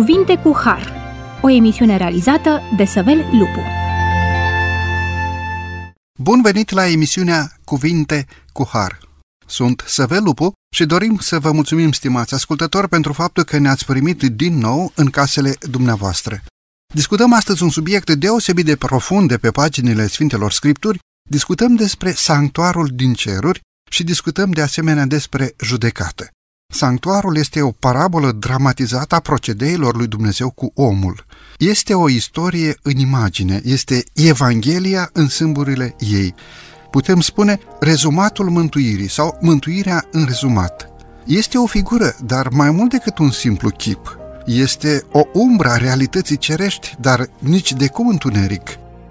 Cuvinte cu Har, o emisiune realizată de Săvel Lupu. Bun venit la emisiunea Cuvinte cu Har. Sunt Săvel Lupu și dorim să vă mulțumim, stimați ascultători, pentru faptul că ne-ați primit din nou în casele dumneavoastră. Discutăm astăzi un subiect deosebit de profund de pe paginile Sfintelor Scripturi, discutăm despre sanctuarul din ceruri și discutăm de asemenea despre judecată. Sanctuarul este o parabolă dramatizată a procedeilor lui Dumnezeu cu omul. Este o istorie în imagine, este Evanghelia în sâmburile ei. Putem spune rezumatul mântuirii sau mântuirea în rezumat. Este o figură, dar mai mult decât un simplu chip. Este o umbră a realității cerești, dar nici de cum întuneric.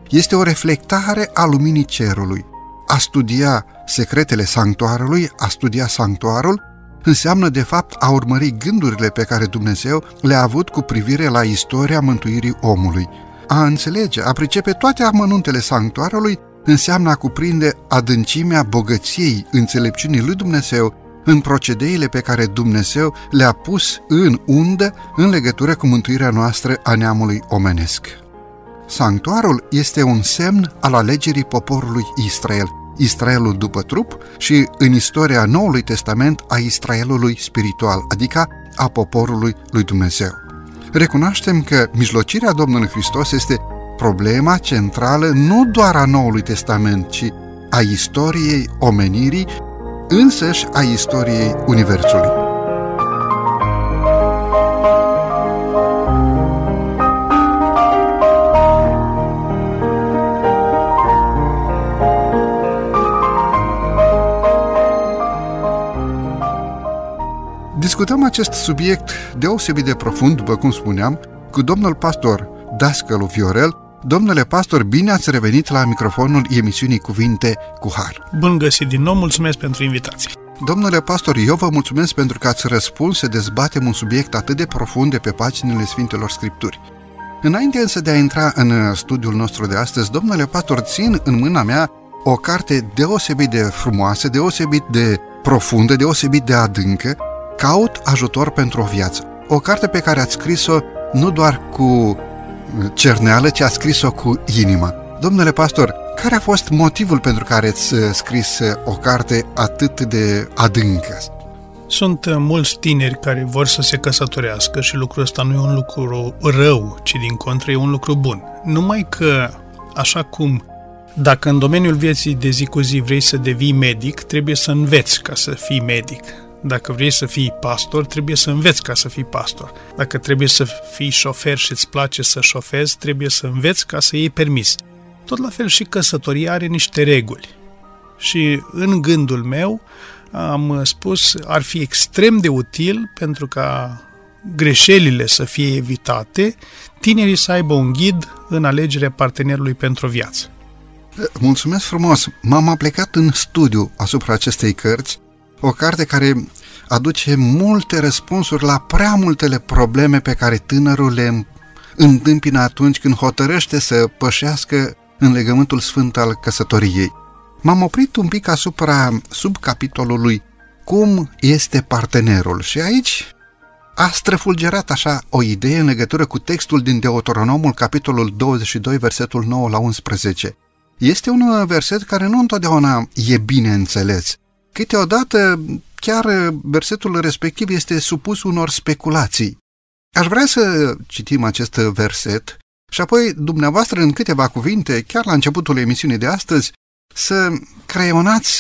Este o reflectare a luminii cerului. A studia secretele sanctuarului, a studia sanctuarul, înseamnă de fapt a urmări gândurile pe care Dumnezeu le-a avut cu privire la istoria mântuirii omului. A înțelege, a pricepe toate amănuntele sanctuarului, înseamnă a cuprinde adâncimea bogăției înțelepciunii lui Dumnezeu în procedeile pe care Dumnezeu le-a pus în undă în legătură cu mântuirea noastră a neamului omenesc. Sanctuarul este un semn al alegerii poporului Israel, Israelul după trup și, în istoria Noului Testament, a Israelului spiritual, adică a poporului lui Dumnezeu. Recunoaștem că mijlocirea Domnului Hristos este problema centrală nu doar a Noului Testament, ci a istoriei omenirii, însăși a istoriei Universului. Discutăm acest subiect deosebit de profund, după cum spuneam, cu domnul pastor Dascălu Viorel. Domnule pastor, bine ați revenit la microfonul emisiunii Cuvinte cu Har. Bun găsit din nou, mulțumesc pentru invitație. Domnule pastor, eu vă mulțumesc pentru că ați răspuns să dezbatem un subiect atât de profund de pe paginile Sfintelor Scripturi. Înainte însă de a intra în studiul nostru de astăzi, domnule pastor, țin în mâna mea o carte deosebit de frumoasă, deosebit de profundă, deosebit de adâncă, Caut ajutor pentru o viață. O carte pe care ați scris-o nu doar cu cerneală, ci a scris-o cu inima. Domnule pastor, care a fost motivul pentru care ați scris o carte atât de adâncă? Sunt mulți tineri care vor să se căsătorească și lucrul ăsta nu e un lucru rău, ci din contră e un lucru bun. Numai că, așa cum dacă în domeniul vieții de zi cu zi vrei să devii medic, trebuie să înveți ca să fii medic. Dacă vrei să fii pastor, trebuie să înveți ca să fii pastor. Dacă trebuie să fii șofer și îți place să șofezi, trebuie să înveți ca să iei permis. Tot la fel și căsătoria are niște reguli. Și în gândul meu am spus, ar fi extrem de util pentru ca greșelile să fie evitate, tinerii să aibă un ghid în alegerea partenerului pentru viață. Mulțumesc frumos! M-am aplicat în studiu asupra acestei cărți. O carte care aduce multe răspunsuri la prea multele probleme pe care tânărul le întâmpină atunci când hotărăște să pășească în legământul sfânt al căsătoriei. M-am oprit un pic asupra subcapitolului Cum este partenerul și aici a străfulgerat așa o idee în legătură cu textul din Deuteronomul, capitolul 22, versetul 9 la 11. Este un verset care nu întotdeauna e bine înțeles. Câteodată, chiar versetul respectiv este supus unor speculații. Aș vrea să citim acest verset și apoi, dumneavoastră, în câteva cuvinte, chiar la începutul emisiunii de astăzi, să creionați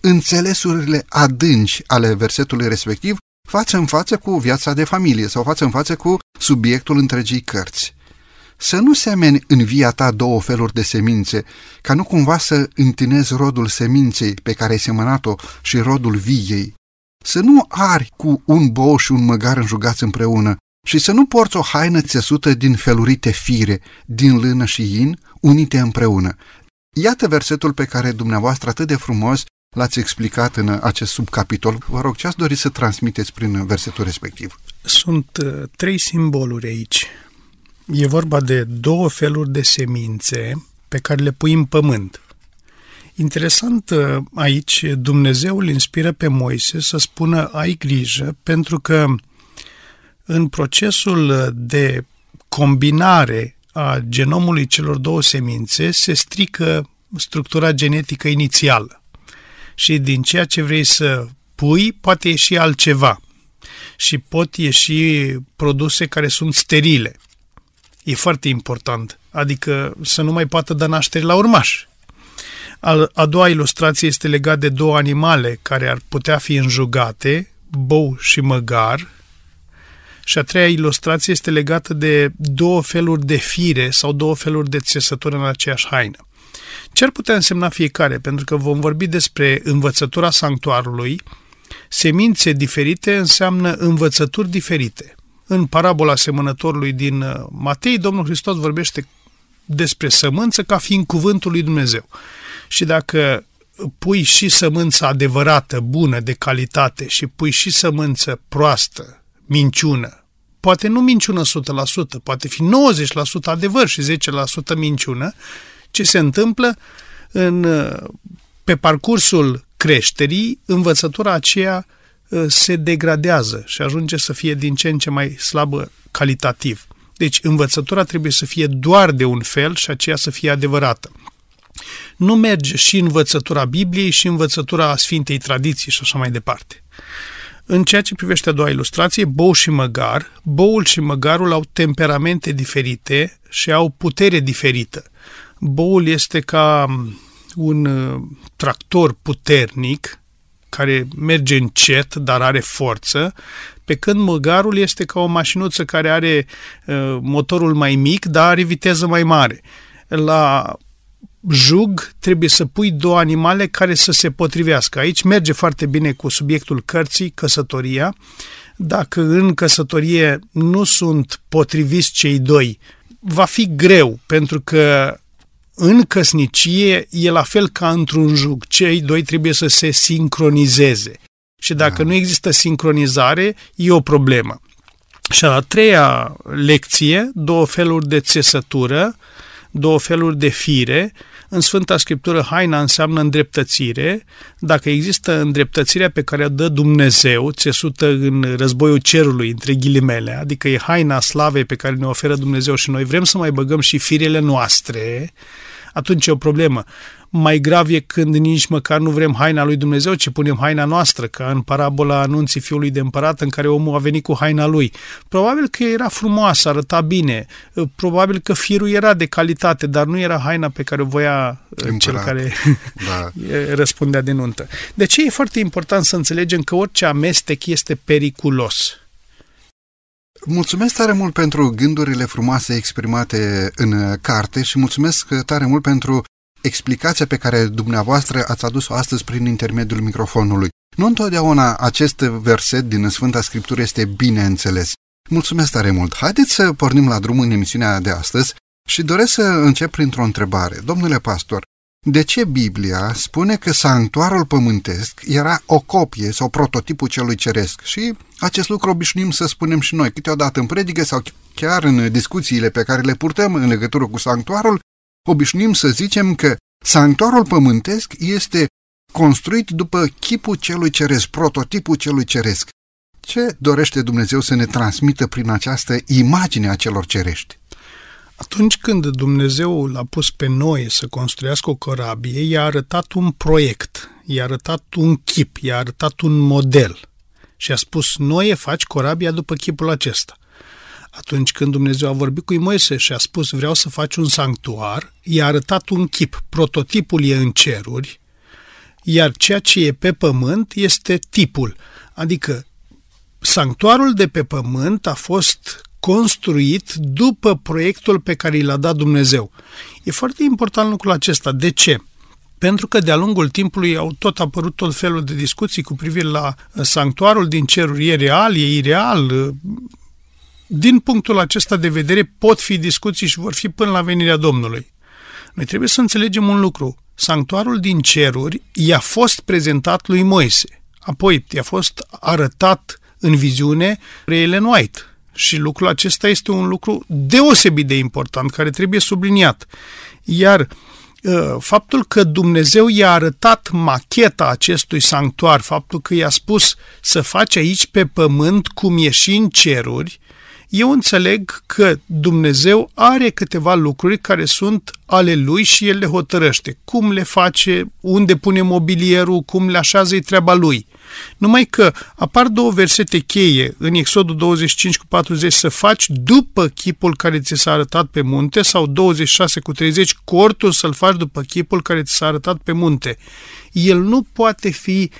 înțelesurile adânci ale versetului respectiv față în față cu viața de familie sau față în față cu subiectul întregii cărți. Să nu semeni în via ta două feluri de semințe, ca nu cumva să întinezi rodul seminței pe care ai semănat-o și rodul viei. Să nu ari cu un bou și un măgar înjugați împreună și să nu porți o haină țesută din felurite fire, din lână și in, unite împreună. Iată versetul pe care dumneavoastră atât de frumos l-ați explicat în acest subcapitol. Vă rog, ce ați dori să transmiteți prin versetul respectiv? Sunt trei simboluri aici. E vorba de două feluri de semințe pe care le pui în pământ. Interesant, aici Dumnezeu îl inspiră pe Moise să spună ai grijă, pentru că în procesul de combinare a genomului celor două semințe se strică structura genetică inițială și din ceea ce vrei să pui poate ieși altceva și pot ieși produse care sunt sterile. E foarte important, adică să nu mai poată da naștere la urmași. A doua ilustrație este legată de două animale care ar putea fi înjugate, bou și măgar. Și a treia ilustrație este legată de două feluri de fire sau două feluri de țesături în aceeași haină. Ce ar putea însemna fiecare? Pentru că vom vorbi despre învățătura sanctuarului. Semințe diferite înseamnă învățături diferite. În parabola semănătorului din Matei, Domnul Hristos vorbește despre sămânță ca fiind cuvântul lui Dumnezeu. Și dacă pui și sămânța adevărată, bună, de calitate și pui și sămânță proastă, minciună, poate nu minciună 100%, poate fi 90% adevăr și 10% minciună, ce se întâmplă pe parcursul creșterii, învățătura aceea se degradează și ajunge să fie din ce în ce mai slabă calitativ. Deci învățătura trebuie să fie doar de un fel și aceea să fie adevărată. Nu merge și învățătura Bibliei și învățătura Sfintei Tradiții și așa mai departe. În ceea ce privește a doua ilustrație, bou și măgar, boul și măgarul au temperamente diferite și au putere diferită. Boul este ca un tractor puternic care merge încet, dar are forță, pe când măgarul este ca o mașinuță care are motorul mai mic, dar are viteză mai mare. La jug trebuie să pui două animale care să se potrivească. Aici merge foarte bine cu subiectul cărții, căsătoria. Dacă în căsătorie nu sunt potriviți cei doi, va fi greu, pentru că în căsnicie e la fel ca într-un jug. Cei doi trebuie să se sincronizeze. Și dacă nu există sincronizare, e o problemă. Și a treia lecție, două feluri de țesătură, două feluri de fire. În Sfânta Scriptură, haina înseamnă îndreptățire. Dacă există îndreptățirea pe care o dă Dumnezeu, țesută în războiul cerului, între ghilimele, adică e haina slavei pe care ne oferă Dumnezeu și noi vrem să mai băgăm și firele noastre, atunci e o problemă. Mai grav e când nici măcar nu vrem haina lui Dumnezeu, ci punem haina noastră, ca în parabola anunții fiului de împărat, în care omul a venit cu haina lui. Probabil că era frumoasă, arăta bine, probabil că firul era de calitate, dar nu era haina pe care o voia împărat, cel care răspundea de nuntă. De ce e foarte important să înțelegem că orice amestec este periculos. Mulțumesc tare mult pentru gândurile frumoase exprimate în carte și mulțumesc tare mult pentru explicația pe care dumneavoastră ați adus-o astăzi prin intermediul microfonului. Nu întotdeauna acest verset din Sfânta Scriptură este bine înțeles. Mulțumesc tare mult! Haideți să pornim la drum în emisiunea de astăzi și doresc să încep printr-o întrebare. Domnule pastor, de ce Biblia spune că sanctuarul pământesc era o copie sau prototipul celui ceresc? Și acest lucru obișnuim să spunem și noi, câteodată în predică sau chiar în discuțiile pe care le purtăm în legătură cu sanctuarul, obișnuim să zicem că sanctuarul pământesc este construit după chipul celui ceresc, prototipul celui ceresc. Ce dorește Dumnezeu să ne transmită prin această imagine a celor cerești? Atunci când Dumnezeu l-a pus pe Noe să construiască o corabie, i-a arătat un proiect, i-a arătat un chip, i-a arătat un model și a spus, Noe, faci corabia după chipul acesta. Atunci când Dumnezeu a vorbit cu Moise și a spus, vreau să faci un sanctuar, i-a arătat un chip, prototipul e în ceruri, iar ceea ce e pe pământ este tipul, adică sanctuarul de pe pământ a fost construit după proiectul pe care l-a dat Dumnezeu. E foarte important lucrul acesta. De ce? Pentru că de-a lungul timpului au tot apărut tot felul de discuții cu privire la sanctuarul din ceruri. E real, e ireal? Din punctul acesta de vedere pot fi discuții și vor fi până la venirea Domnului. Noi trebuie să înțelegem un lucru. Sanctuarul din ceruri i-a fost prezentat lui Moise. Apoi i-a fost arătat în viziune Ellen White. Și lucrul acesta este un lucru deosebit de important, care trebuie subliniat. Iar faptul că Dumnezeu i-a arătat macheta acestui sanctuar, faptul că i-a spus să faci aici pe pământ cum e și în ceruri, eu înțeleg că Dumnezeu are câteva lucruri care sunt ale Lui și El le hotărăște. Cum le face, unde pune mobilierul, cum le așează, e treaba Lui. Numai că apar două versete cheie în Exodul 25:40, să faci după chipul care ți s-a arătat pe munte, sau 26:30, cortul să-l faci după chipul care ți s-a arătat pe munte. El nu poate fi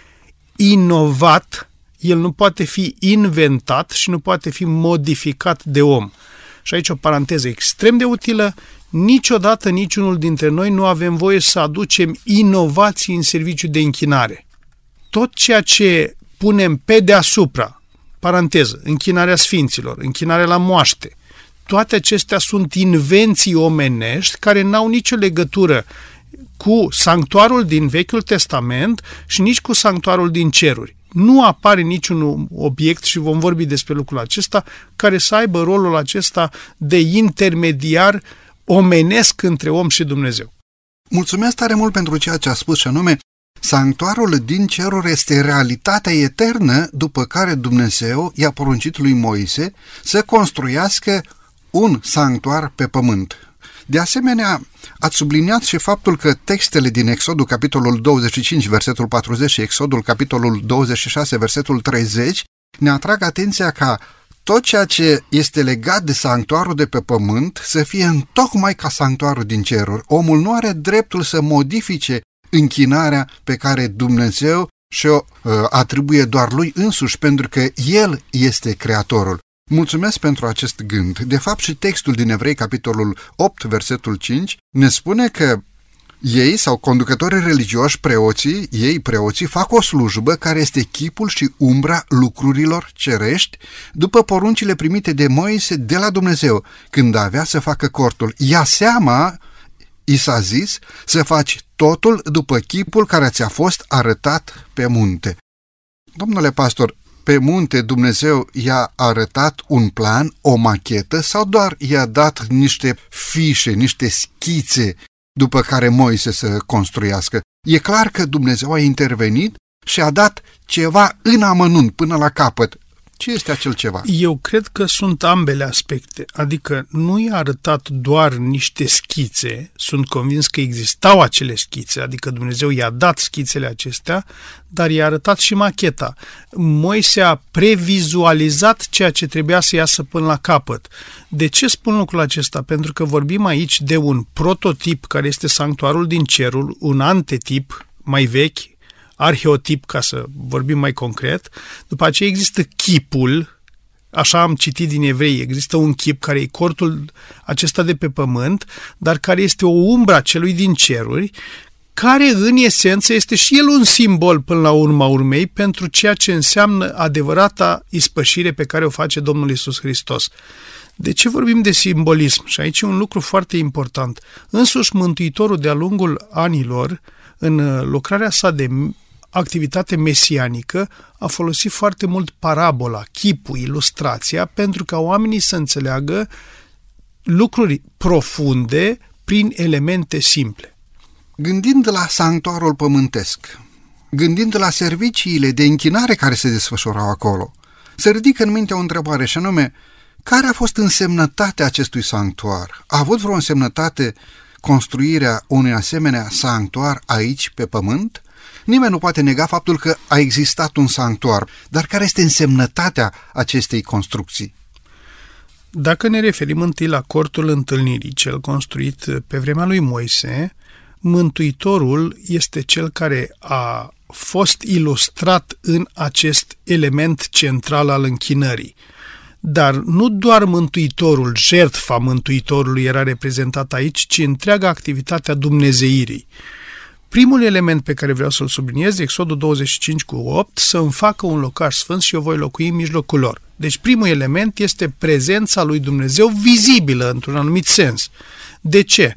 inovat, el nu poate fi inventat și nu poate fi modificat de om. Și aici o paranteză extrem de utilă, niciodată niciunul dintre noi nu avem voie să aducem inovații în serviciu de închinare. Tot ceea ce punem pe deasupra, paranteză, închinarea sfinților, închinarea la moaște, toate acestea sunt invenții omenești care n-au nicio legătură cu sanctuarul din Vechiul Testament și nici cu sanctuarul din ceruri. Nu apare niciun obiect, și vom vorbi despre lucrul acesta, care să aibă rolul acesta de intermediar omenesc între om și Dumnezeu. Mulțumesc tare mult pentru ceea ce a spus, și anume, sanctuarul din ceruri este realitatea eternă după care Dumnezeu i-a poruncit lui Moise să construiască un sanctuar pe pământ. De asemenea, ați subliniat și faptul că textele din Exodul, capitolul 25, versetul 40 și Exodul, capitolul 26, versetul 30, ne atrag atenția ca tot ceea ce este legat de sanctuarul de pe pământ să fie întocmai ca sanctuarul din ceruri. Omul nu are dreptul să modifice închinarea pe care Dumnezeu și-o atribuie doar lui însuși, pentru că El este Creatorul. Mulțumesc pentru acest gând. De fapt, și textul din Evrei, capitolul 8, versetul 5, ne spune că ei, sau conducătorii religioși, preoții, fac o slujbă care este chipul și umbra lucrurilor cerești, după poruncile primite de Moise de la Dumnezeu, când avea să facă cortul. Ia seama, i s-a zis, să faci totul după chipul care ți-a fost arătat pe munte. Domnule pastor, pe munte Dumnezeu i-a arătat un plan, o machetă, sau doar i-a dat niște fișe, niște schițe după care Moise să construiască? E clar că Dumnezeu a intervenit și a dat ceva în amănunt până la capăt. Ce este acel ceva? Eu cred că sunt ambele aspecte, adică nu i-a arătat doar niște schițe, sunt convins că existau acele schițe, adică Dumnezeu i-a dat schițele acestea, dar i-a arătat și macheta. Moise a previzualizat ceea ce trebuia să iasă până la capăt. De ce spun lucrul acesta? Pentru că vorbim aici de un prototip care este sanctuarul din cerul, un antetip mai vechi, arheotip, ca să vorbim mai concret. După aceea există chipul, așa am citit din Evrei, există un chip care e cortul acesta de pe pământ, dar care este o umbră a celui din ceruri, care în esență este și el un simbol până la urma urmei pentru ceea ce înseamnă adevărata ispășire pe care o face Domnul Iisus Hristos. De ce vorbim de simbolism? Și aici e un lucru foarte important. Însuși Mântuitorul de-a lungul anilor, în lucrarea sa de activitate mesianică, a folosit foarte mult parabola, chipul, ilustrația, pentru ca oamenii să înțeleagă lucruri profunde prin elemente simple. Gândind la sanctuarul pământesc, gândind la serviciile de închinare care se desfășurau acolo, se ridică în minte o întrebare, și anume, care a fost însemnătatea acestui sanctuar? A avut vreo însemnătate construirea unui asemenea sanctuar aici, pe pământ? Nimeni nu poate nega faptul că a existat un sanctuar, dar care este însemnătatea acestei construcții? Dacă ne referim întâi la cortul întâlnirii, cel construit pe vremea lui Moise, Mântuitorul este cel care a fost ilustrat în acest element central al închinării. Dar nu doar Mântuitorul, jertfa Mântuitorului era reprezentată aici, ci întreaga activitate a dumnezeirii. Primul element pe care vreau să-l subliniez, Exodul 25:8, să îmi facă un locaș sfânt și eu voi locui în mijlocul lor. Deci primul element este prezența lui Dumnezeu vizibilă într-un anumit sens. De ce?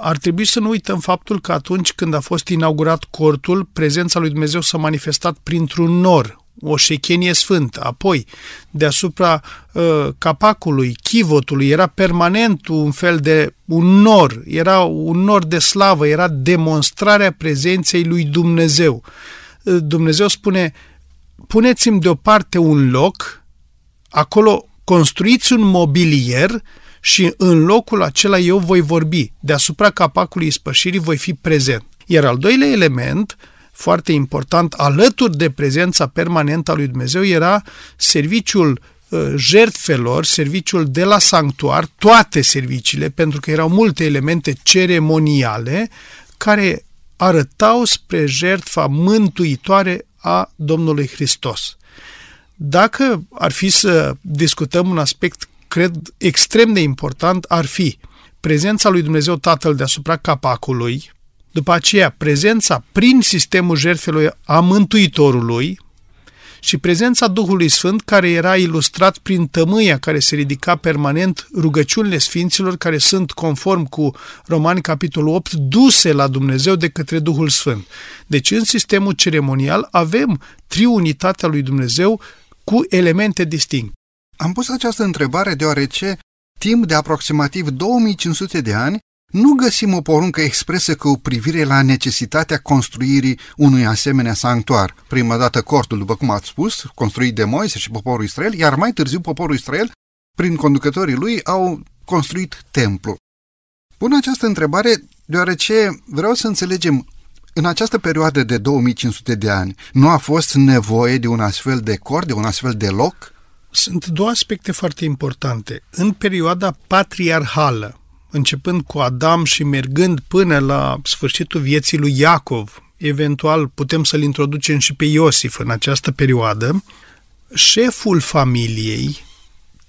Ar trebui să nu uităm faptul că atunci când a fost inaugurat cortul, prezența lui Dumnezeu s-a manifestat printr-un nor, o șechenie sfântă. Apoi, deasupra capacului, chivotului, era permanent un fel de un nor, era un nor de slavă, era demonstrarea prezenței lui Dumnezeu. Dumnezeu spune, puneți-mi deoparte un loc, acolo construiți un mobilier și în locul acela eu voi vorbi. Deasupra capacului ispășirii voi fi prezent. Iar al doilea element, foarte important, alături de prezența permanentă a lui Dumnezeu, era serviciul jertfelor, serviciul de la sanctuar, toate serviciile, pentru că erau multe elemente ceremoniale care arătau spre jertfa mântuitoare a Domnului Hristos. Dacă ar fi să discutăm un aspect, cred, extrem de important, ar fi prezența lui Dumnezeu Tatăl deasupra capacului, după aceea prezența prin sistemul jertfelor a Mântuitorului și prezența Duhului Sfânt, care era ilustrat prin tămâia care se ridica permanent, rugăciunile Sfinților, care sunt, conform cu Romani, capitolul 8, duse la Dumnezeu de către Duhul Sfânt. Deci în sistemul ceremonial avem triunitatea lui Dumnezeu cu elemente distincte. Am pus această întrebare deoarece, timp de aproximativ 2500 de ani, nu găsim o poruncă expresă cu privire la necesitatea construirii unui asemenea sanctuar. Prima dată cortul, după cum ați spus, construit de Moise și poporul Israel, iar mai târziu poporul Israel, prin conducătorii lui, au construit templu. Pun această întrebare deoarece vreau să înțelegem, în această perioadă de 2500 de ani, nu a fost nevoie de un astfel de cort, de un astfel de loc? Sunt două aspecte foarte importante. În perioada patriarhală, începând cu Adam și mergând până la sfârșitul vieții lui Iacov, eventual putem să-l introducem și pe Iosif în această perioadă, șeful familiei,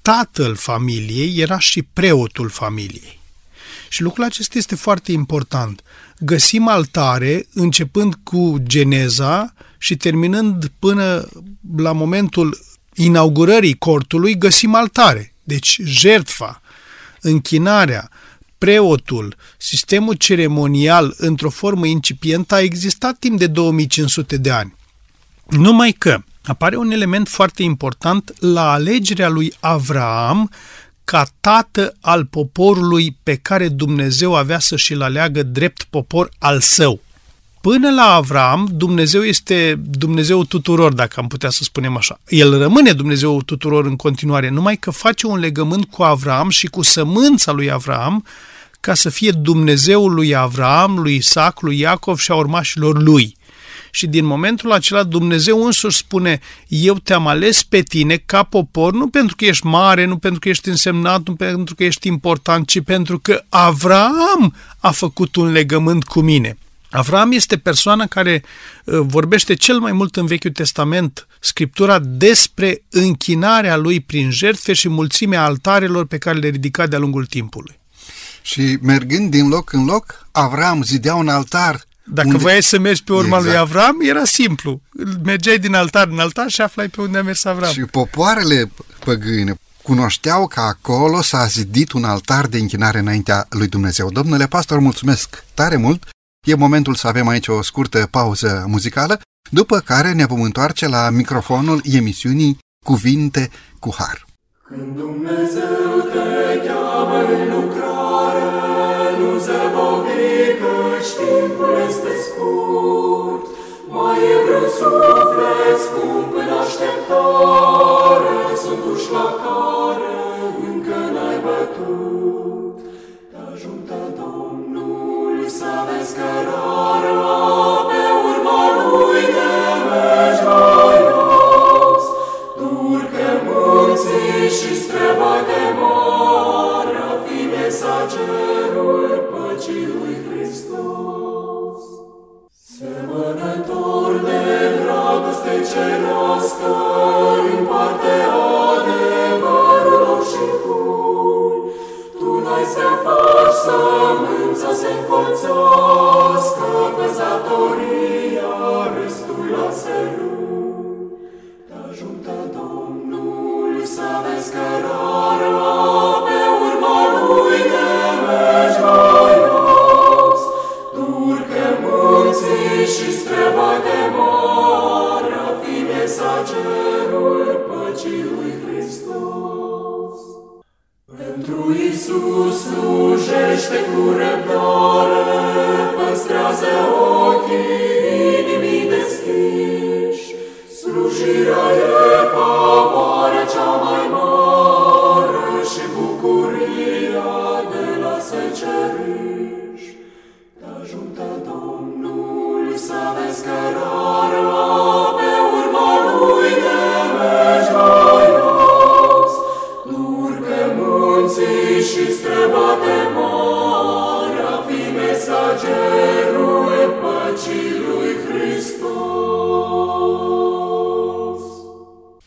tatăl familiei, era și preotul familiei. Și lucrul acesta este foarte important. Găsim altare începând cu Geneza și terminând până la momentul inaugurării cortului, găsim altare. Deci jertfa, închinarea, preotul, sistemul ceremonial într-o formă incipientă a existat timp de 2500 de ani. Numai că apare un element foarte important la alegerea lui Avraam ca tată al poporului pe care Dumnezeu avea să și-l aleagă drept popor al său. Până la Avraam, Dumnezeu este Dumnezeul tuturor, dacă am putea să spunem așa. El rămâne Dumnezeul tuturor în continuare, numai că face un legământ cu Avraam și cu sămânța lui Avraam ca să fie Dumnezeul lui Avraam, lui Isaac, lui Iacov și a urmașilor lui. Și din momentul acela Dumnezeu însuși spune, eu te-am ales pe tine ca popor, nu pentru că ești mare, nu pentru că ești însemnat, nu pentru că ești important, ci pentru că Avraam a făcut un legământ cu mine. Avraam este persoana care vorbește cel mai mult în Vechiul Testament, Scriptura, despre închinarea lui prin jertfe și mulțimea altarelor pe care le ridica de-a lungul timpului. Și mergând din loc în loc, Avraam zidea un altar. Dacă voiai să mergi pe urma lui Avraam, era simplu. Mergeai din altar în altar și aflai pe unde a mers Avraam. Și popoarele păgâine cunoșteau că acolo s-a zidit un altar de închinare înaintea lui Dumnezeu. Domnule pastor, mulțumesc tare mult! E momentul să avem aici o scurtă pauză muzicală, după care ne vom întoarce la microfonul emisiunii Cuvinte cu Har. Când Dumnezeu te cheamă în lucrare, nu se lovi căci timpul este scurt. Mai e vreun suflet scump în așteptare, sunt uși la care încă n-ai bătut. Te ajută Domnul să vezi că rara pe urma lui de mergi raios. Dur că mulții și spre bate mare a fi mesagerul păcii lui Hristos. Semănător de dragoste cerească, împarte adevărul și bun. Tu n-ai să faci sămânța să se-ncolțească, vezi datoria, restul la sărut. Te ajută Domnul să vezi că rara pe urma lui de mergi raios. Dur că mulții și-ți trebuie de mare a fi mesager. Tu slujește cu răbdare, păstrează ochii inimii deschiși. Slujirea e favoarea cea mai mare și bucuria de la seceriș. Te ajută Domnul să vezi cărarea, pe urma lui de mergi vaios. Nu urcă munții și străbate marea, fi mesagerul păcii lui Hristos.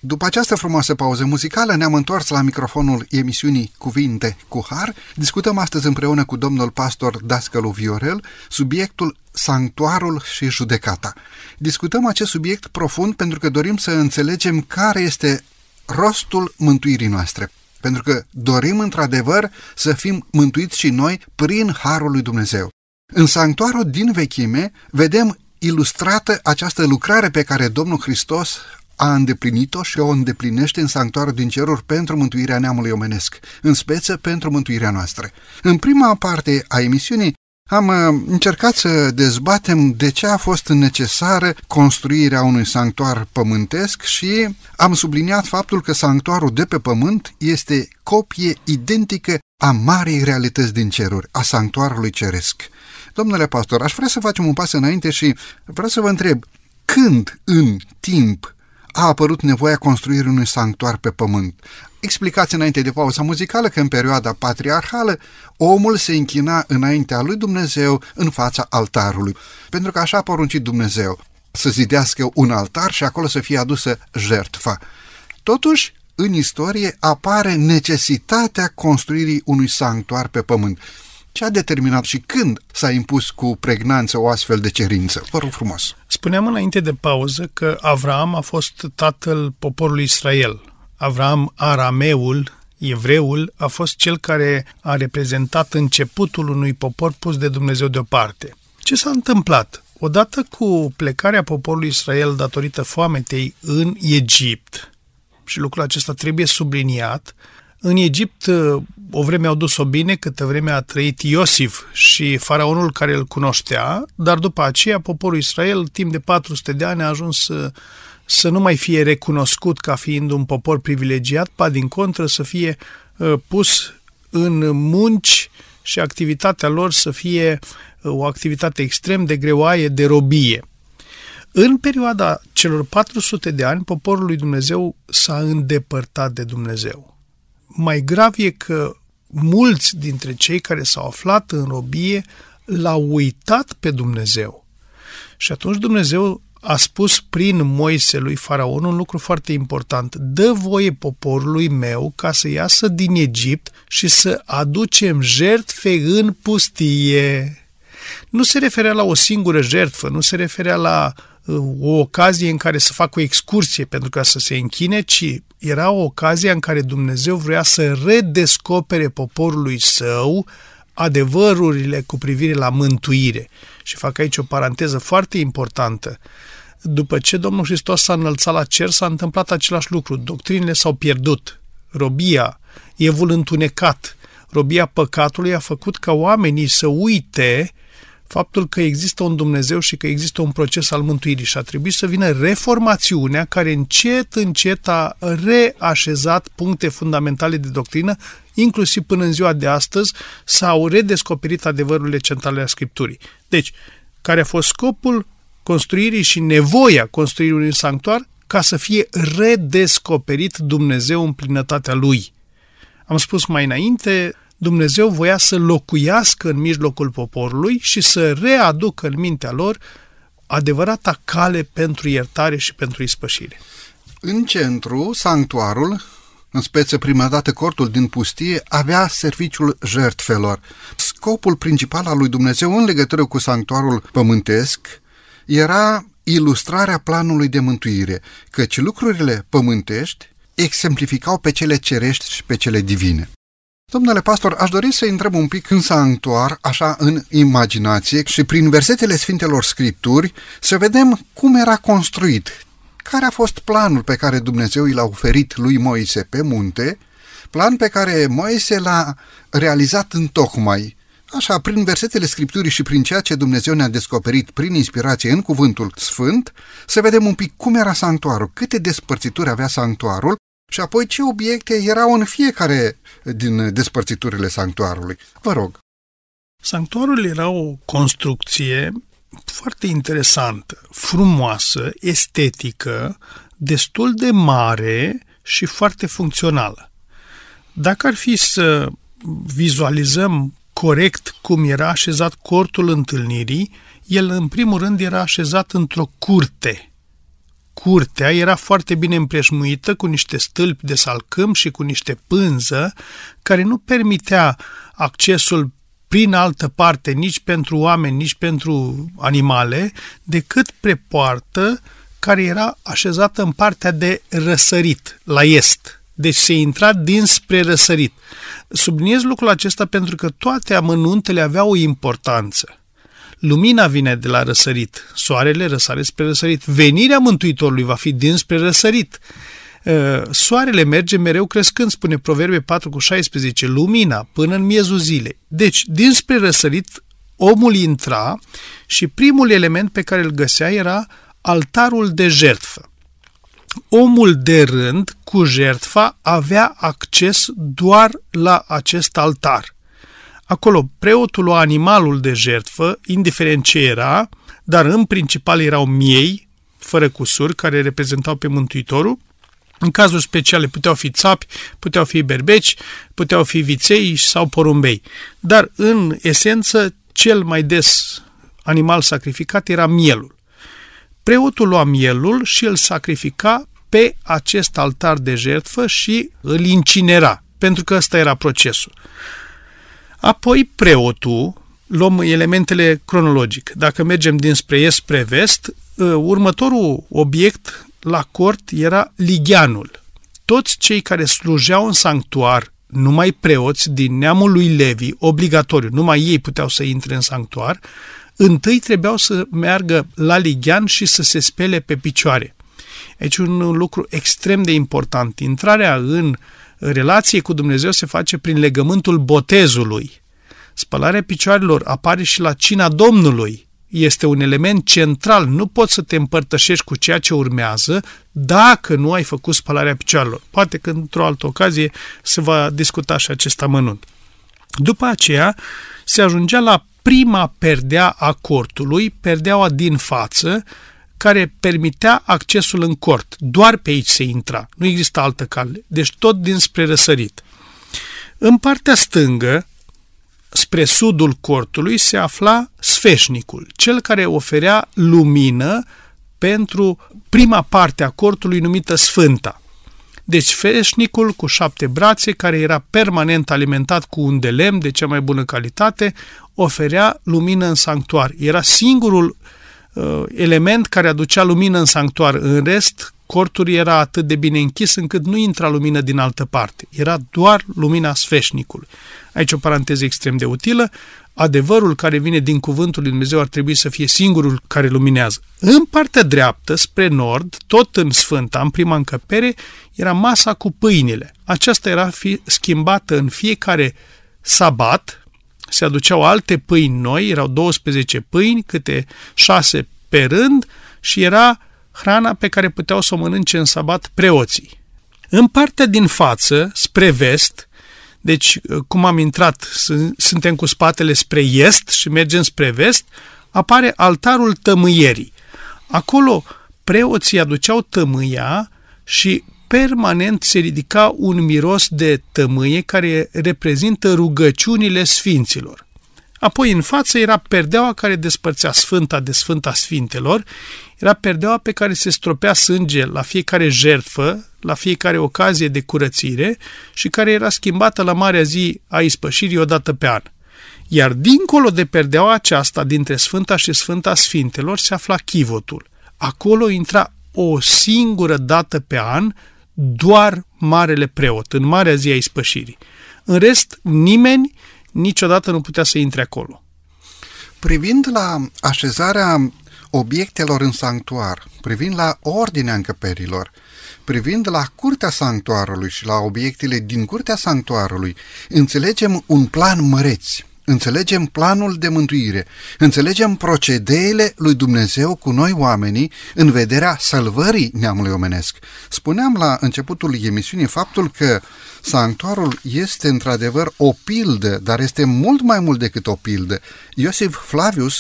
După această frumoasă pauză muzicală ne-am întors la microfonul emisiunii Cuvinte cu Har. Discutăm astăzi împreună cu domnul pastor Dascălu Viorel subiectul Sanctuarul și judecata. Discutăm acest subiect profund pentru că dorim să înțelegem care este rostul mântuirii noastre. Pentru că dorim într-adevăr să fim mântuiți și noi prin Harul lui Dumnezeu. În sanctuarul din vechime vedem ilustrată această lucrare pe care Domnul Hristos a îndeplinit-o și o îndeplinește în sanctuarul din ceruri pentru mântuirea neamului omenesc, în speță pentru mântuirea noastră. În prima parte a emisiunii am încercat să dezbatem de ce a fost necesară construirea unui sanctuar pământesc și am subliniat faptul că sanctuarul de pe pământ este copie identică a marii realități din ceruri, a sanctuarului ceresc. Domnule pastor, aș vrea să facem un pas înainte și vreau să vă întreb, când în timp a apărut nevoia construirii unui sanctuar pe pământ? Explicați înainte de pauza muzicală că în perioada patriarhală omul se închina înaintea lui Dumnezeu în fața altarului, pentru că așa a poruncit Dumnezeu, să zidească un altar și acolo să fie adusă jertfa. Totuși, în istorie apare necesitatea construirii unui sanctuar pe pământ. Ce a determinat și când s-a impus cu pregnanță o astfel de cerință? Vă rog frumos! Spuneam înainte de pauză că Avram a fost tatăl poporului Israel. Avram, arameul, evreul, a fost cel care a reprezentat începutul unui popor pus de Dumnezeu deoparte. Ce s-a întâmplat? Odată cu plecarea poporului Israel datorită foametei în Egipt, și lucrul acesta trebuie subliniat, în Egipt o vreme au dus-o bine, câtă vreme a trăit Iosif și faraonul care îl cunoștea, dar după aceea poporul Israel timp de 400 de ani a ajuns să nu mai fie recunoscut ca fiind un popor privilegiat, ba din contră să fie pus în munci și activitatea lor să fie o activitate extrem de greoaie, de robie. În perioada celor 400 de ani, poporul lui Dumnezeu s-a îndepărtat de Dumnezeu. Mai grav e că mulți dintre cei care s-au aflat în robie l-au uitat pe Dumnezeu. Și atunci Dumnezeu a spus prin Moise lui Faraon un lucru foarte important. Dă voie poporului meu ca să iasă din Egipt și să aducem jertfe în pustie. Nu se referea la o singură jertfă, nu se referea la o ocazie în care să facă o excursie pentru ca să se închine, ci era o ocazie în care Dumnezeu vrea să redescopere poporului său adevărurile cu privire la mântuire. Și fac aici o paranteză foarte importantă. După ce Domnul Hristos s-a înălțat la cer, s-a întâmplat același lucru. Doctrinele s-au pierdut. Robia, evul întunecat, robia păcatului a făcut ca oamenii să uite faptul că există un Dumnezeu și că există un proces al mântuirii și a trebuit să vină reformațiunea care încet, încet a reașezat puncte fundamentale de doctrină, inclusiv până în ziua de astăzi s-au redescoperit adevărurile centrale ale Scripturii. Deci, care a fost scopul construirii și nevoia construirii unui sanctuar ca să fie redescoperit Dumnezeu în plinătatea Lui. Am spus mai înainte, Dumnezeu voia să locuiască în mijlocul poporului și să readucă în mintea lor adevărata cale pentru iertare și pentru ispășire. În centru, sanctuarul, în speță prima dată cortul din pustie, avea serviciul jertfelor. Scopul principal al lui Dumnezeu în legătură cu sanctuarul pământesc era ilustrarea planului de mântuire, căci lucrurile pământești exemplificau pe cele cerești și pe cele divine. Domnule pastor, aș dori să intrăm un pic în sanctuar, așa în imaginație și prin versetele Sfintelor Scripturi să vedem cum era construit, care a fost planul pe care Dumnezeu i l-a oferit lui Moise pe munte plan pe care Moise l-a realizat întocmai, așa, prin versetele Scripturii și prin ceea ce Dumnezeu ne-a descoperit prin inspirație în Cuvântul Sfânt, să vedem un pic cum era sanctuarul, câte despărțituri avea sanctuarul și apoi ce obiecte erau în fiecare din despărțiturile sanctuarului. Vă rog! Sanctuarul era o construcție foarte interesantă, frumoasă, estetică, destul de mare și foarte funcțională. Dacă ar fi să vizualizăm corect cum era așezat cortul întâlnirii, el în primul rând era așezat într-o curte. Curtea era foarte bine împrejmuită cu niște stâlpi de salcâm și cu niște pânză care nu permitea accesul prin altă parte nici pentru oameni, nici pentru animale, decât spre poartă care era așezată în partea de răsărit, la est. Deci se intra dinspre răsărit. Subliniez lucrul acesta pentru că toate amănuntele aveau o importanță. Lumina vine de la răsărit, soarele răsare spre răsărit, venirea Mântuitorului va fi dinspre răsărit. Soarele merge mereu crescând, spune Proverbe 4,16, lumina până în miezul zilei. Deci, dinspre răsărit, omul intra și primul element pe care îl găsea era altarul de jertfă. Omul de rând cu jertfa avea acces doar la acest altar. Acolo preotul lua animalul de jertfă, indiferent ce era, dar în principal erau miei, fără cusuri, care reprezentau pe Mântuitorul. În cazuri speciale puteau fi țapi, puteau fi berbeci, puteau fi viței sau porumbei. Dar în esență, cel mai des animal sacrificat era mielul. Preotul lua mielul și îl sacrifica pe acest altar de jertfă și îl incinera, pentru că ăsta era procesul. Apoi preotul, luăm elementele cronologic, dacă mergem dinspre est spre vest, următorul obiect la cort era ligheanul. Toți cei care slujeau în sanctuar, numai preoți din neamul lui Levi, obligatoriu, numai ei puteau să intre în sanctuar, întâi trebuiau să meargă la lighean și să se spele pe picioare. Aici un lucru extrem de important. Intrarea în relație cu Dumnezeu se face prin legământul botezului. Spălarea picioarelor apare și la cina Domnului. Este un element central. Nu poți să te împărtășești cu ceea ce urmează dacă nu ai făcut spălarea picioarelor. Poate că într-o altă ocazie se va discuta și acest amănunt. După aceea se ajungea la prima perdea a cortului, perdeaua din față, care permitea accesul în cort. Doar pe aici se intra. Nu exista altă cale. Deci tot dinspre răsărit. În partea stângă, spre sudul cortului, se afla sfeșnicul, cel care oferea lumină pentru prima parte a cortului numită Sfânta. Deci sfeșnicul cu 7 brațe, care era permanent alimentat cu un de lemn de cea mai bună calitate, oferea lumină în sanctuar. Era singurul element care aducea lumină în sanctuar. În rest, cortul era atât de bine închis încât nu intra lumină din altă parte. Era doar lumina sfeșnicului. Aici o paranteză extrem de utilă. Adevărul care vine din cuvântul lui Dumnezeu ar trebui să fie singurul care luminează. În partea dreaptă, spre nord, tot în Sfânta, în prima încăpere, era masa cu pâinile. Aceasta era schimbată în fiecare sabat. Se aduceau alte pâini noi, erau 12 pâini, câte 6 pe rând, și era hrana pe care puteau să o mănânce în sabat preoții. În partea din față, spre vest, deci cum am intrat, suntem cu spatele spre est și mergem spre vest, apare altarul tămâierii. Acolo preoții aduceau tămâia și permanent se ridica un miros de tămâie care reprezintă rugăciunile sfinților. Apoi în față era perdeaua care despărțea Sfânta de Sfânta Sfintelor, era perdeaua pe care se stropea sânge la fiecare jertfă, la fiecare ocazie de curățire și care era schimbată la marea zi a ispășirii odată pe an. Iar dincolo de perdeaua aceasta, dintre Sfânta și Sfânta Sfintelor, se afla chivotul. Acolo intra o singură dată pe an doar marele preot, în marea zi a ispășirii. În rest, nimeni niciodată nu putea să intre acolo. Privind la așezarea obiectelor în sanctuar, privind la ordinea încăperilor, privind la curtea sanctuarului și la obiectele din curtea sanctuarului, înțelegem un plan măreț, înțelegem planul de mântuire, înțelegem procedeile lui Dumnezeu cu noi oamenii în vederea salvării neamului omenesc. Spuneam la începutul emisiunii faptul că sanctuarul este într-adevăr o pildă, dar este mult mai mult decât o pildă. Iosif Flavius,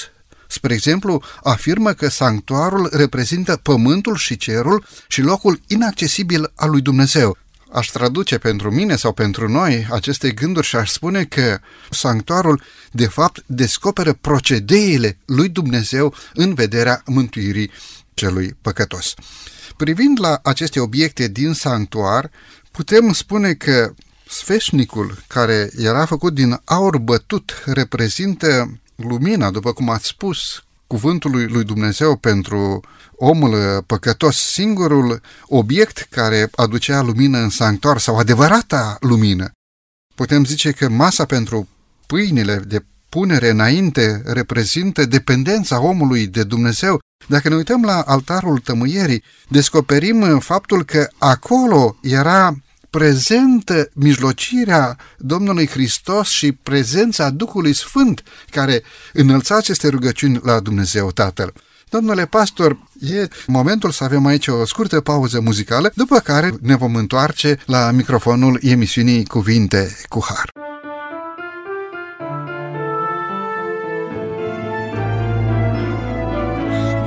spre exemplu, afirmă că sanctuarul reprezintă pământul și cerul și locul inaccesibil al lui Dumnezeu. Aș traduce pentru mine sau pentru noi aceste gânduri și aș spune că sanctuarul, de fapt, descoperă procedeile lui Dumnezeu în vederea mântuirii celui păcătos. Privind la aceste obiecte din sanctuar, putem spune că sfeșnicul, care era făcut din aur bătut, reprezintă lumina, după cum ați spus, cuvântului lui Dumnezeu pentru omul păcătos, singurul obiect care aducea lumină în sanctuar sau adevărata lumină. Putem zice că masa pentru pâinile de punere înainte reprezintă dependența omului de Dumnezeu. Dacă ne uităm la altarul tămâierii, descoperim faptul că acolo era prezentă mijlocirea Domnului Hristos și prezența Duhului Sfânt care înălța aceste rugăciuni la Dumnezeu Tatăl. Domnule pastor, e momentul să avem aici o scurtă pauză muzicală, după care ne vom întoarce la microfonul emisiunii Cuvinte cu Har.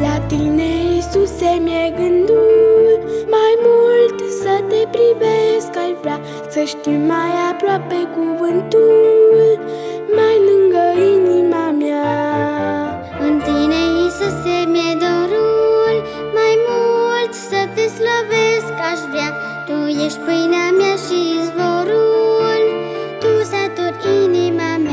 La tine, Iisuse, mi-e gândul mai mult să te privesc, ai vrea să știi mai aproape cuvântul, mai lângă inima mea. În tine, Iisuse, mi-e dorul mai mult să te slăvesc, aș vrea. Tu ești pâinea mea și izvorul, tu saturi inima mea.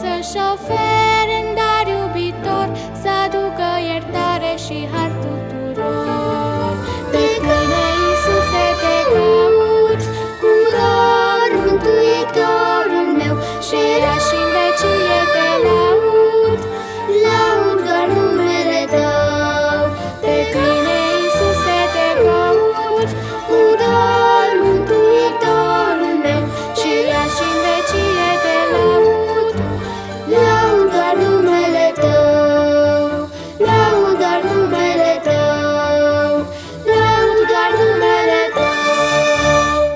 Te ofere în dar iubitor, să aducă iertare și har tuturor. Pe tine, Iisuse, te caut cu dor, Mântuitorul meu, și era și în vecie te laud, laud doar numele tău. Pe tine, Iisuse, te caut cu dor, Mântuitorul meu, și era și în vecie te laud, laud doar numele tău, laud doar numele tău, laud doar numele tău.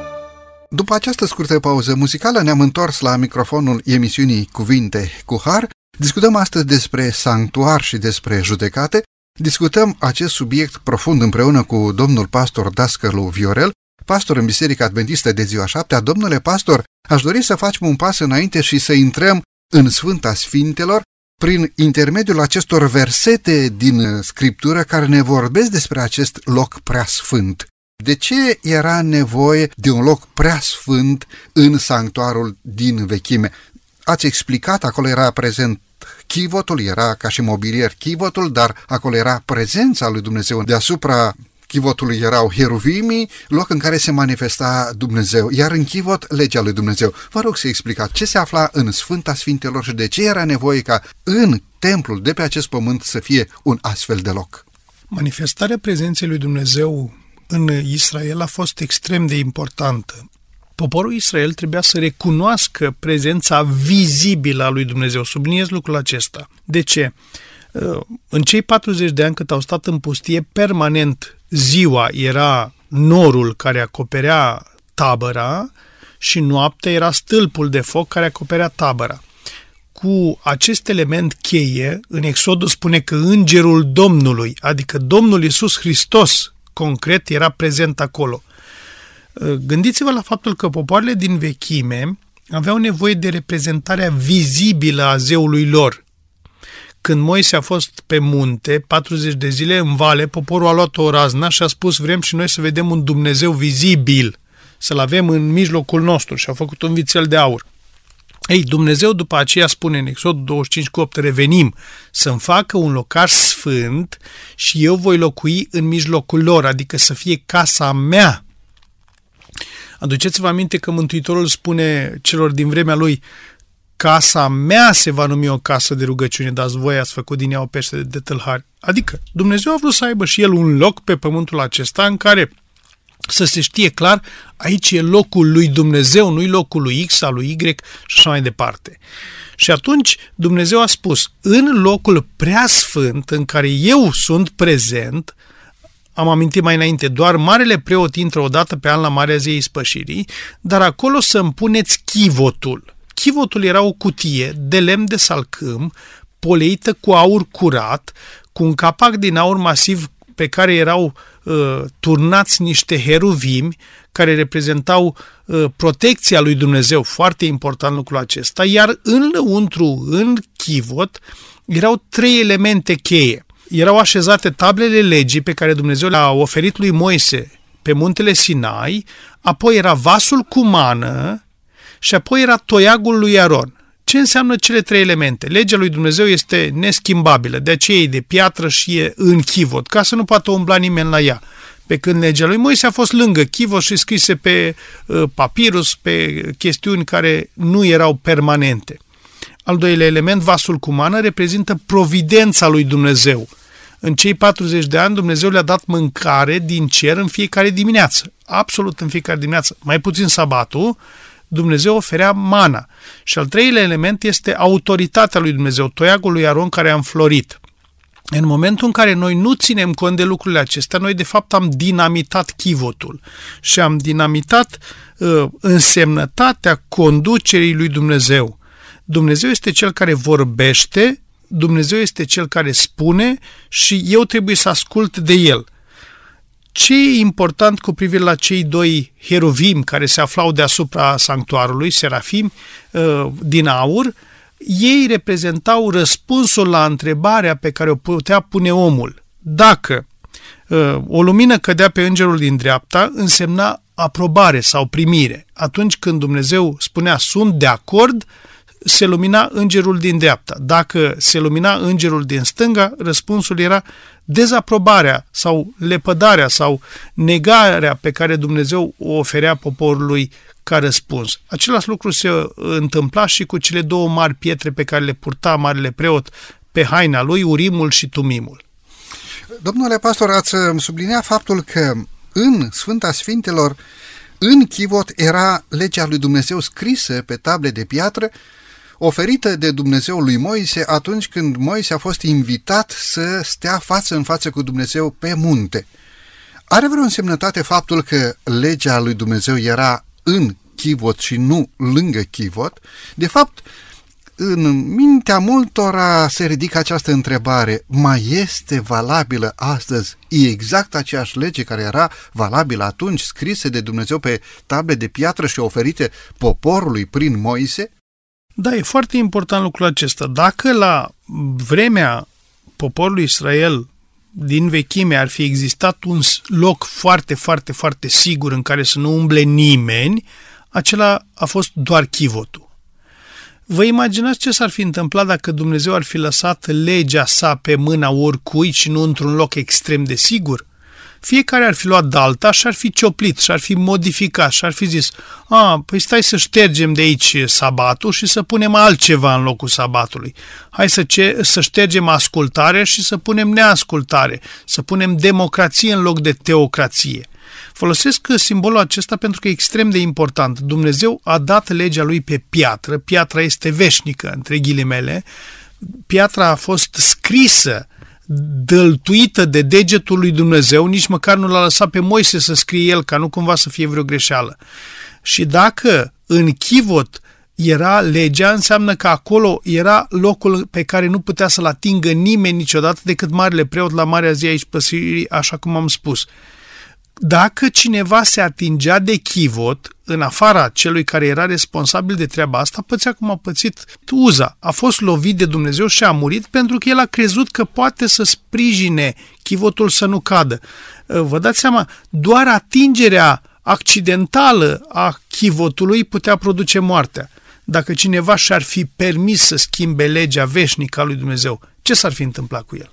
După această scurtă pauză muzicală ne-am întors la microfonul emisiunii Cuvinte cu Har. Discutăm astăzi despre sanctuar și despre judecate. Discutăm acest subiect profund împreună cu domnul pastor Dascălu Viorel, pastor în Biserica Adventistă de Ziua Șaptea. Domnule pastor, aș dori să facem un pas înainte și să intrăm în Sfânta Sfintelor, prin intermediul acestor versete din Scriptură care ne vorbesc despre acest loc preasfânt. De ce era nevoie de un loc preasfânt în sanctuarul din vechime? Ați explicat, acolo era prezent chivotul, era ca și mobilier chivotul, dar acolo era prezența lui Dumnezeu. Deasupra chivotului erau heruvimii, loc în care se manifesta Dumnezeu, iar în chivot legea lui Dumnezeu. Vă rog să explicați ce se afla în Sfânta Sfintelor și de ce era nevoie ca în templul de pe acest pământ să fie un astfel de loc. Manifestarea prezenței lui Dumnezeu în Israel a fost extrem de importantă. Poporul Israel trebuia să recunoască prezența vizibilă a lui Dumnezeu. Subliniez lucrul acesta. De ce? În cei 40 de ani cât au stat în pustie, permanent ziua era norul care acoperea tabăra și noaptea era stâlpul de foc care acoperea tabăra. Cu acest element cheie, în Exodul spune că Îngerul Domnului, adică Domnul Iisus Hristos, concret, era prezent acolo. Gândiți-vă la faptul că popoarele din vechime aveau nevoie de reprezentarea vizibilă a zeului lor. Când Moise a fost pe munte, 40 de zile în vale, poporul a luat o razna și a spus: vrem și noi să vedem un Dumnezeu vizibil, să-L avem în mijlocul nostru, și a făcut un vițel de aur. Ei, Dumnezeu după aceea spune în Exodul 25 cu 8, revenim, să-mi facă un locaș sfânt și eu voi locui în mijlocul lor, adică să fie casa mea. Aduceți-vă aminte că Mântuitorul spune celor din vremea lui, casa mea se va numi o casă de rugăciune, dar voi ați făcut din ea o pește de tâlhari. Adică Dumnezeu a vrut să aibă și el un loc pe pământul acesta în care să se știe clar, aici e locul lui Dumnezeu, nu-i locul lui X, al lui Y și așa mai departe. Și atunci Dumnezeu a spus, în locul preasfânt în care eu sunt prezent, am amintit mai înainte, doar marele preot intră o dată pe an la Marea Zeii Spășirii, dar acolo să-mi puneți chivotul. Chivotul era o cutie de lemn de salcâm, poleită cu aur curat, cu un capac din aur masiv pe care erau turnați niște heruvimi care reprezentau protecția lui Dumnezeu, foarte important lucrul acesta, iar înăuntru, în chivot, erau trei elemente cheie. Erau așezate tablele legii pe care Dumnezeu le-a oferit lui Moise pe muntele Sinai, apoi era vasul cu mană și apoi era toiagul lui Aron. Ce înseamnă cele trei elemente? Legea lui Dumnezeu este neschimbabilă, de aceea e de piatră și e în chivot, ca să nu poată umbla nimeni la ea. Pe când legea lui Moise a fost lângă chivot și scrise pe papirus, pe chestiuni care nu erau permanente. Al doilea element, vasul cu mană, reprezintă providența lui Dumnezeu. În cei 40 de ani Dumnezeu le-a dat mâncare din cer în fiecare dimineață, absolut în fiecare dimineață, mai puțin sabatul, Dumnezeu oferea mana. Și al treilea element este autoritatea lui Dumnezeu, toiagul lui Aron care a înflorit. În momentul în care noi nu ținem cont de lucrurile acestea, noi de fapt am dinamitat chivotul și am dinamitat însemnătatea conducerii lui Dumnezeu. Dumnezeu este cel care vorbește, Dumnezeu este cel care spune și eu trebuie să ascult de el. Ce e important cu privire la cei doi heruvim care se aflau deasupra sanctuarului, serafim din aur? Ei reprezentau răspunsul la întrebarea pe care o putea pune omul. Dacă o lumină cădea pe îngerul din dreapta, însemna aprobare sau primire. Atunci când Dumnezeu spunea sunt de acord, se lumina îngerul din dreapta. Dacă se lumina îngerul din stânga, răspunsul era dezaprobarea sau lepădarea sau negarea pe care Dumnezeu o oferea poporului ca răspuns. Același lucru se întâmpla și cu cele două mari pietre pe care le purta marele preot pe haina lui, Urimul și Tumimul. Domnule pastor, ați subliniat faptul că în Sfânta Sfintelor, în chivot, era legea lui Dumnezeu scrisă pe table de piatră, oferită de Dumnezeu lui Moise atunci când Moise a fost invitat să stea față în față cu Dumnezeu pe munte. Are vreo însemnătate faptul că legea lui Dumnezeu era în chivot și nu lângă chivot? De fapt, în mintea multora se ridică această întrebare, mai este valabilă astăzi? E exact aceeași lege care era valabilă atunci, scrisă de Dumnezeu pe table de piatră și oferite poporului prin Moise? Da, e foarte important lucrul acesta. Dacă la vremea poporului Israel din vechime ar fi existat un loc foarte, foarte, foarte sigur în care să nu umble nimeni, acela a fost doar chivotul. Vă imaginați ce s-ar fi întâmplat dacă Dumnezeu ar fi lăsat legea sa pe mâna oricui și nu într-un loc extrem de sigur? Fiecare ar fi luat dalta și ar fi cioplit și ar fi modificat și ar fi zis păi stai să ștergem de aici sabatul și să punem altceva în locul sabatului. Hai să ștergem ascultare și să punem neascultare, să punem democrație în loc de teocrație. Folosesc simbolul acesta pentru că e extrem de important. Dumnezeu a dat legea lui pe piatră, piatra este veșnică, între ghilimele, piatra a fost scrisă, dăltuită de degetul lui Dumnezeu, nici măcar nu l-a lăsat pe Moise să scrie el, ca nu cumva să fie vreo greșeală. Și dacă în chivot era legea, înseamnă că acolo era locul pe care nu putea să-l atingă nimeni niciodată decât marele preot la Marea Zeii Spășirii, așa cum am spus. Dacă cineva se atingea de chivot, în afara celui care era responsabil de treaba asta, pățea cum a pățit Uza. A fost lovit de Dumnezeu și a murit pentru că el a crezut că poate să sprijine chivotul să nu cadă. Vă dați seama, doar atingerea accidentală a chivotului putea produce moartea. dacă cineva și-ar fi permis să schimbe legea veșnică a lui Dumnezeu, ce s-ar fi întâmplat cu el?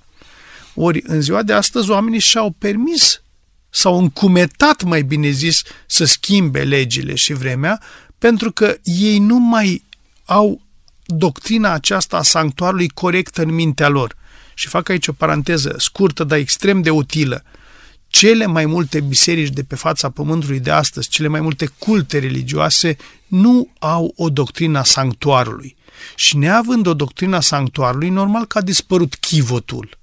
Ori în ziua de astăzi oamenii și-au permis, s-au încumetat, mai bine zis, să schimbe legile și vremea, pentru că ei nu mai au doctrina aceasta a sanctuarului corectă în mintea lor. Și fac aici o paranteză scurtă, dar extrem de utilă. Cele mai multe biserici de pe fața pământului de astăzi, cele mai multe culte religioase, nu au o doctrină a sanctuarului. Și neavând o doctrină a sanctuarului, normal că a dispărut chivotul.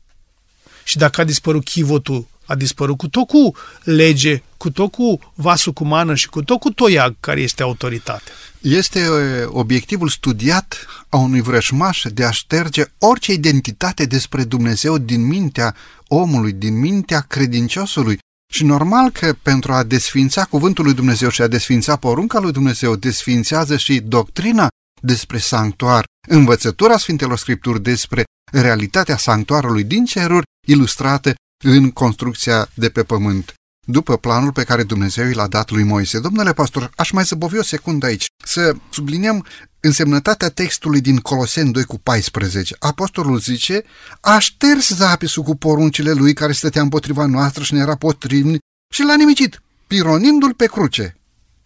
Și dacă a dispărut chivotul, a dispărut cu tot cu lege, cu tot cu vasul cu mană și cu tot cu toiag care este autoritate. Este obiectivul studiat a unui vrăjmaș de a șterge orice identitate despre Dumnezeu din mintea omului, din mintea credinciosului. Și normal că pentru a desfința cuvântul lui Dumnezeu și a desfința porunca lui Dumnezeu, desfințează și doctrina despre sanctuar, învățătura Sfintelor Scripturi despre realitatea sanctuarului din ceruri, ilustrată în construcția de pe pământ, după planul pe care Dumnezeu i l-a dat lui Moise. Domnule pastor, aș mai zăbovi o secundă aici, să subliniem însemnătatea textului din Coloseni 2:14. Apostolul zice: a șters zapisul cu poruncile lui care stătea împotriva noastră și ne era potrivnic și l-a nimicit, pironindu-l pe cruce.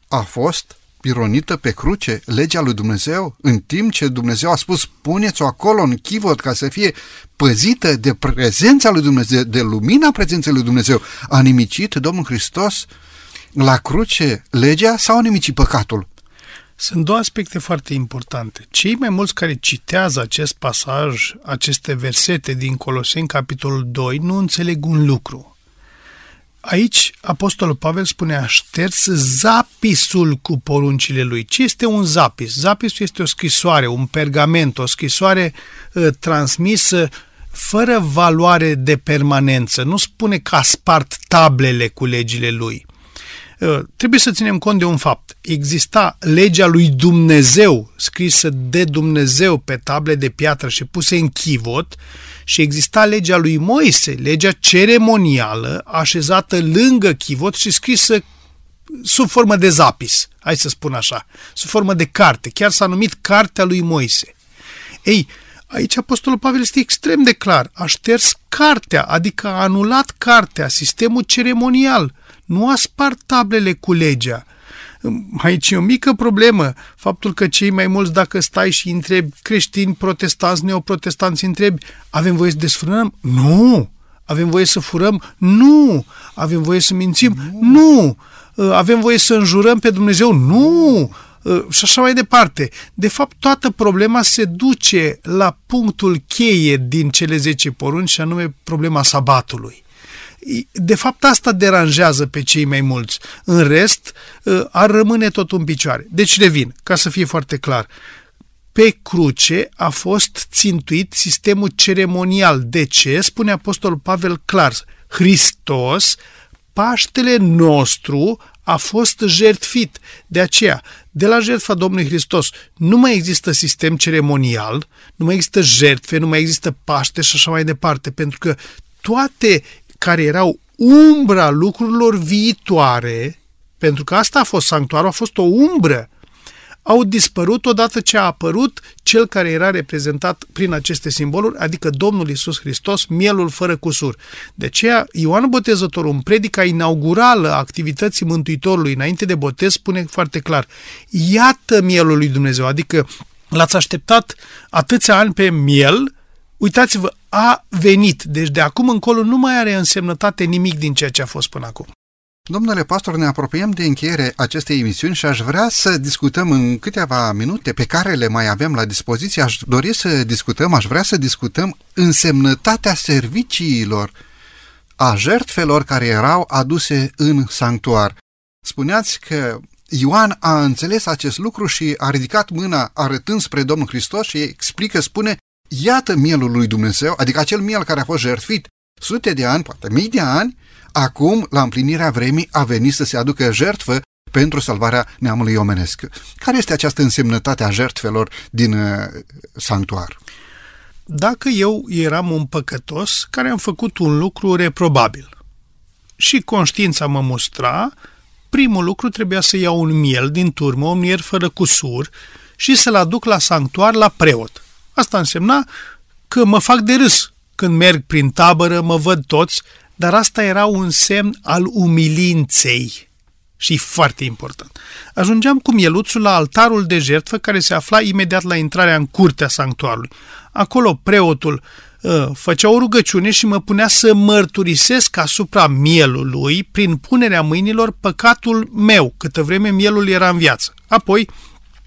A fost pironită pe cruce legea lui Dumnezeu, în timp ce Dumnezeu a spus: puneți-o acolo în chivot ca să fie păzită de prezența lui Dumnezeu, de lumina prezenței lui Dumnezeu. A nimicit Domnul Hristos la cruce legea sau a nimicit păcatul? Sunt două aspecte foarte importante. Cei mai mulți care citează acest pasaj, aceste versete din Coloseni, capitolul 2, nu înțeleg un lucru. Aici apostolul Pavel spune: a șters zapisul cu poruncile lui. Ce este un zapis? Zapisul este o scrisoare, un pergament, o scrisoare transmisă fără valoare de permanență. Nu spune că a spart tablele cu legile lui. Trebuie să ținem cont de un fapt. Exista legea lui Dumnezeu, scrisă de Dumnezeu pe table de piatră și puse în chivot, și exista legea lui Moise, legea ceremonială, așezată lângă chivot și scrisă sub formă de zapis, hai să spun așa, sub formă de carte. Chiar s-a numit Cartea lui Moise. Ei, aici apostolul Pavel este extrem de clar. A șters cartea, adică a anulat cartea, sistemul ceremonial. Nu a spart tablele cu legea. Aici e o mică problemă. Faptul că cei mai mulți, dacă stai și întrebi creștini, protestanți, neoprotestanți, întrebi: avem voie să desfrânăm? Nu! Avem voie să furăm? Nu! Avem voie să mințim? Nu! Avem voie să înjurăm pe Dumnezeu? Nu! Și așa mai departe. De fapt, toată problema se duce la punctul cheie din cele 10 porunci, și anume problema sabatului. De fapt, asta deranjează pe cei mai mulți. În rest, ar rămâne totul în picioare. Deci revin, ca să fie foarte clar. Pe cruce a fost țintuit sistemul ceremonial. De ce? Spune apostolul Pavel clar: Hristos, Paștele nostru, a fost jertfit. De aceea, de la jertfa Domnului Hristos nu mai există sistem ceremonial, nu mai există jertfe, nu mai există Paște și așa mai departe, pentru că toate care erau umbra lucrurilor viitoare, pentru că asta a fost sanctuarul, a fost o umbră, au dispărut odată ce a apărut cel care era reprezentat prin aceste simboluri, adică Domnul Iisus Hristos, mielul fără cusur. De aceea, Ioan Botezătorul, în predica inaugurală a activității Mântuitorului înainte de botez, spune foarte clar: iată mielul lui Dumnezeu, adică l-ați așteptat atâția ani pe miel, uitați-vă, a venit. Deci de acum încolo nu mai are însemnătate nimic din ceea ce a fost până acum. Domnule pastor, ne apropiem de încheiere acestei emisiuni și aș vrea să discutăm în câteva minute pe care le mai avem la dispoziție. Aș vrea să discutăm însemnătatea serviciilor, a jertfelor care erau aduse în sanctuar. Spuneați că Ioan a înțeles acest lucru și a ridicat mâna arătând spre Domnul Hristos și explică, spune: iată mielul lui Dumnezeu, adică acel miel care a fost jertfit sute de ani, poate mii de ani, acum, la împlinirea vremii, a venit să se aducă jertfă pentru salvarea neamului omenesc. Care este această însemnătate a jertfelor din sanctuar? Dacă eu eram un păcătos care am făcut un lucru reprobabil și conștiința mă mustra, primul lucru trebuia să iau un miel din turmă, un miel fără cusur, și să-l aduc la sanctuar la preot. Asta însemna că mă fac de râs. Când merg prin tabără, mă văd toți, dar asta era un semn al umilinței. Și foarte important. Ajungeam cu mieluțul la altarul de jertfă care se afla imediat la intrarea în curtea sanctuarului. Acolo preotul făcea o rugăciune și mă punea să mărturisesc asupra mielului prin punerea mâinilor păcatul meu, câtă vreme mielul era în viață. Apoi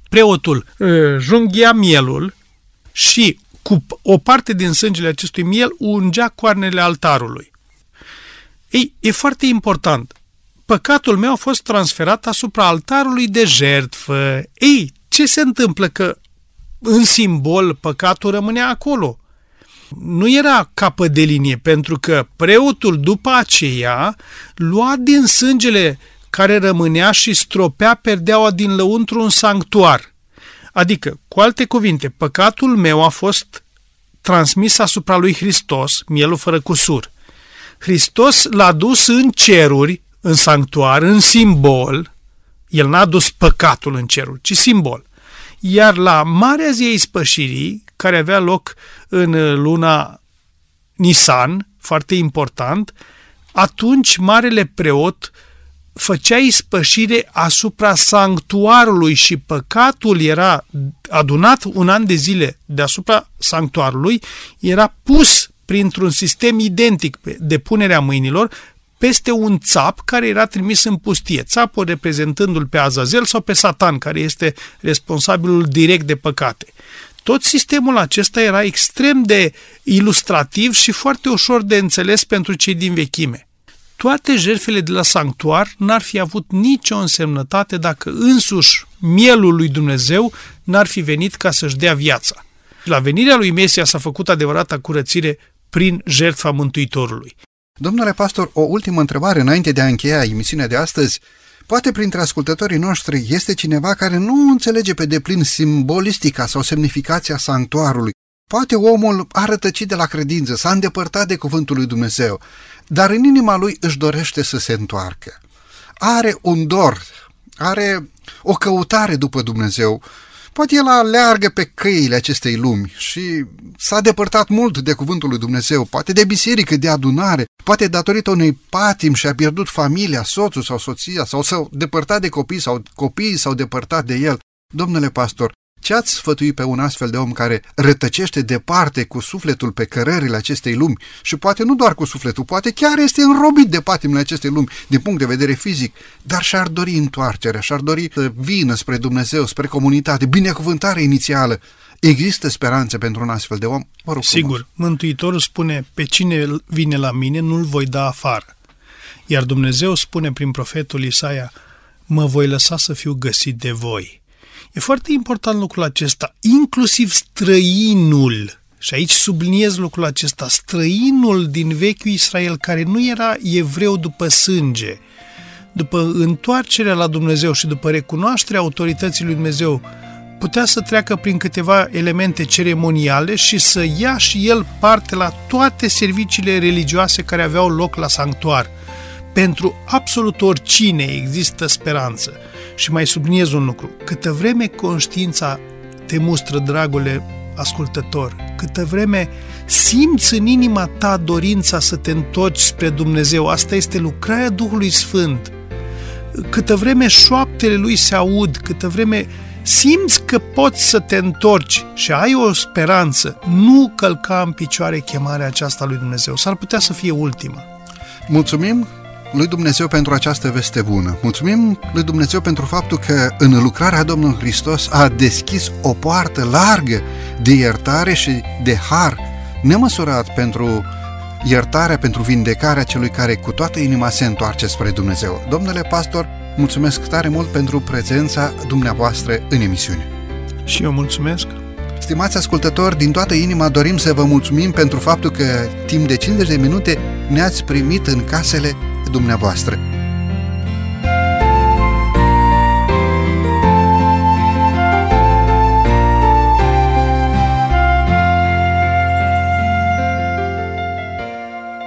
preotul junghia mielul și cu o parte din sângele acestui miel ungea coarnele altarului. Ei, e foarte important. Păcatul meu a fost transferat asupra altarului de jertfă. Ei, ce se întâmplă că în simbol păcatul rămânea acolo? Nu era capăt de linie, pentru că preotul după aceea lua din sângele care rămânea și stropea perdeaua din lăuntru în sanctuar. Adică, cu alte cuvinte, păcatul meu a fost transmis asupra lui Hristos, mielul fără cusur. Hristos l-a dus în ceruri, în sanctuar, în simbol. El n-a dus păcatul în ceruri, ci simbol. Iar la Marea Zi a Ispășirii, care avea loc în luna Nisan, foarte important, atunci marele preot făcea ispășire asupra sanctuarului și păcatul era adunat un an de zile deasupra sanctuarului, era pus printr-un sistem identic de punerea mâinilor peste un țap care era trimis în pustie, țapul reprezentându-l pe Azazel sau pe Satan, care este responsabilul direct de păcate. Tot sistemul acesta era extrem de ilustrativ și foarte ușor de înțeles pentru cei din vechime. Toate jertfele de la sanctuar n-ar fi avut nicio însemnătate dacă însuși mielul lui Dumnezeu n-ar fi venit ca să-și dea viața. La venirea lui Mesia s-a făcut adevărata curățire prin jertfa Mântuitorului. Domnule pastor, o ultimă întrebare înainte de a încheia emisiunea de astăzi. Poate printre ascultătorii noștri este cineva care nu înțelege pe deplin simbolistica sau semnificația sanctuarului. Poate omul a rătăcit de la credință, s-a îndepărtat de cuvântul lui Dumnezeu, dar în inima lui își dorește să se întoarcă. Are un dor, are o căutare după Dumnezeu. Poate el aleargă pe căile acestei lumi și s-a depărtat mult de cuvântul lui Dumnezeu, poate de biserică, de adunare, poate datorită unei patimi și a pierdut familia, soțul sau soția, sau s-a depărtat de copii sau copiii s-au depărtat de el. Domnule pastor, ce ați sfătui pe un astfel de om care rătăcește departe cu sufletul pe cărările acestei lumi și poate nu doar cu sufletul, poate chiar este înrobit de patimile acestei lumi din punct de vedere fizic, dar și-ar dori întoarcerea, și-ar dori să vină spre Dumnezeu, spre comunitate, binecuvântarea inițială. Există speranță pentru un astfel de om? Mă rog, sigur, Mântuitorul spune, pe cine vine la mine nu-l voi da afară. Iar Dumnezeu spune prin profetul Isaia, mă voi lăsa să fiu găsit de voi. E foarte important lucrul acesta, inclusiv străinul, și aici subliniez lucrul acesta, străinul din vechiul Israel, care nu era evreu după sânge, după întoarcerea la Dumnezeu și după recunoașterea autorității lui Dumnezeu, putea să treacă prin câteva elemente ceremoniale și să ia și el parte la toate serviciile religioase care aveau loc la sanctuar. Pentru absolut oricine există speranță. Și mai subliniez un lucru. Câtă vreme conștiința te mustră, dragule ascultător, câtă vreme simți în inima ta dorința să te întorci spre Dumnezeu, asta este lucrarea Duhului Sfânt, câtă vreme șoaptele Lui se aud, câtă vreme simți că poți să te întorci și ai o speranță, nu călca în picioare chemarea aceasta lui Dumnezeu. S-ar putea să fie ultima. Mulțumim lui Dumnezeu pentru această veste bună. Mulțumim lui Dumnezeu pentru faptul că în lucrarea Domnului Hristos a deschis o poartă largă de iertare și de har nemăsurat pentru iertarea, pentru vindecarea celui care cu toată inima se întoarce spre Dumnezeu. Domnule pastor, mulțumesc tare mult pentru prezența dumneavoastră în emisiune. Și eu mulțumesc. Stimați ascultători, din toată inima dorim să vă mulțumim pentru faptul că timp de 50 de minute ne-ați primit în casele dumneavoastră.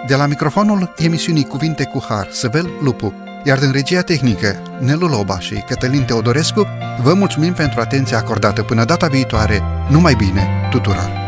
De la microfonul emisiunii Cuvinte cu Har, Săvel Lupu. iar din regia tehnică, Nelu Loba și Cătălin Teodorescu, vă mulțumim pentru atenția acordată. Până data viitoare, numai bine tuturor!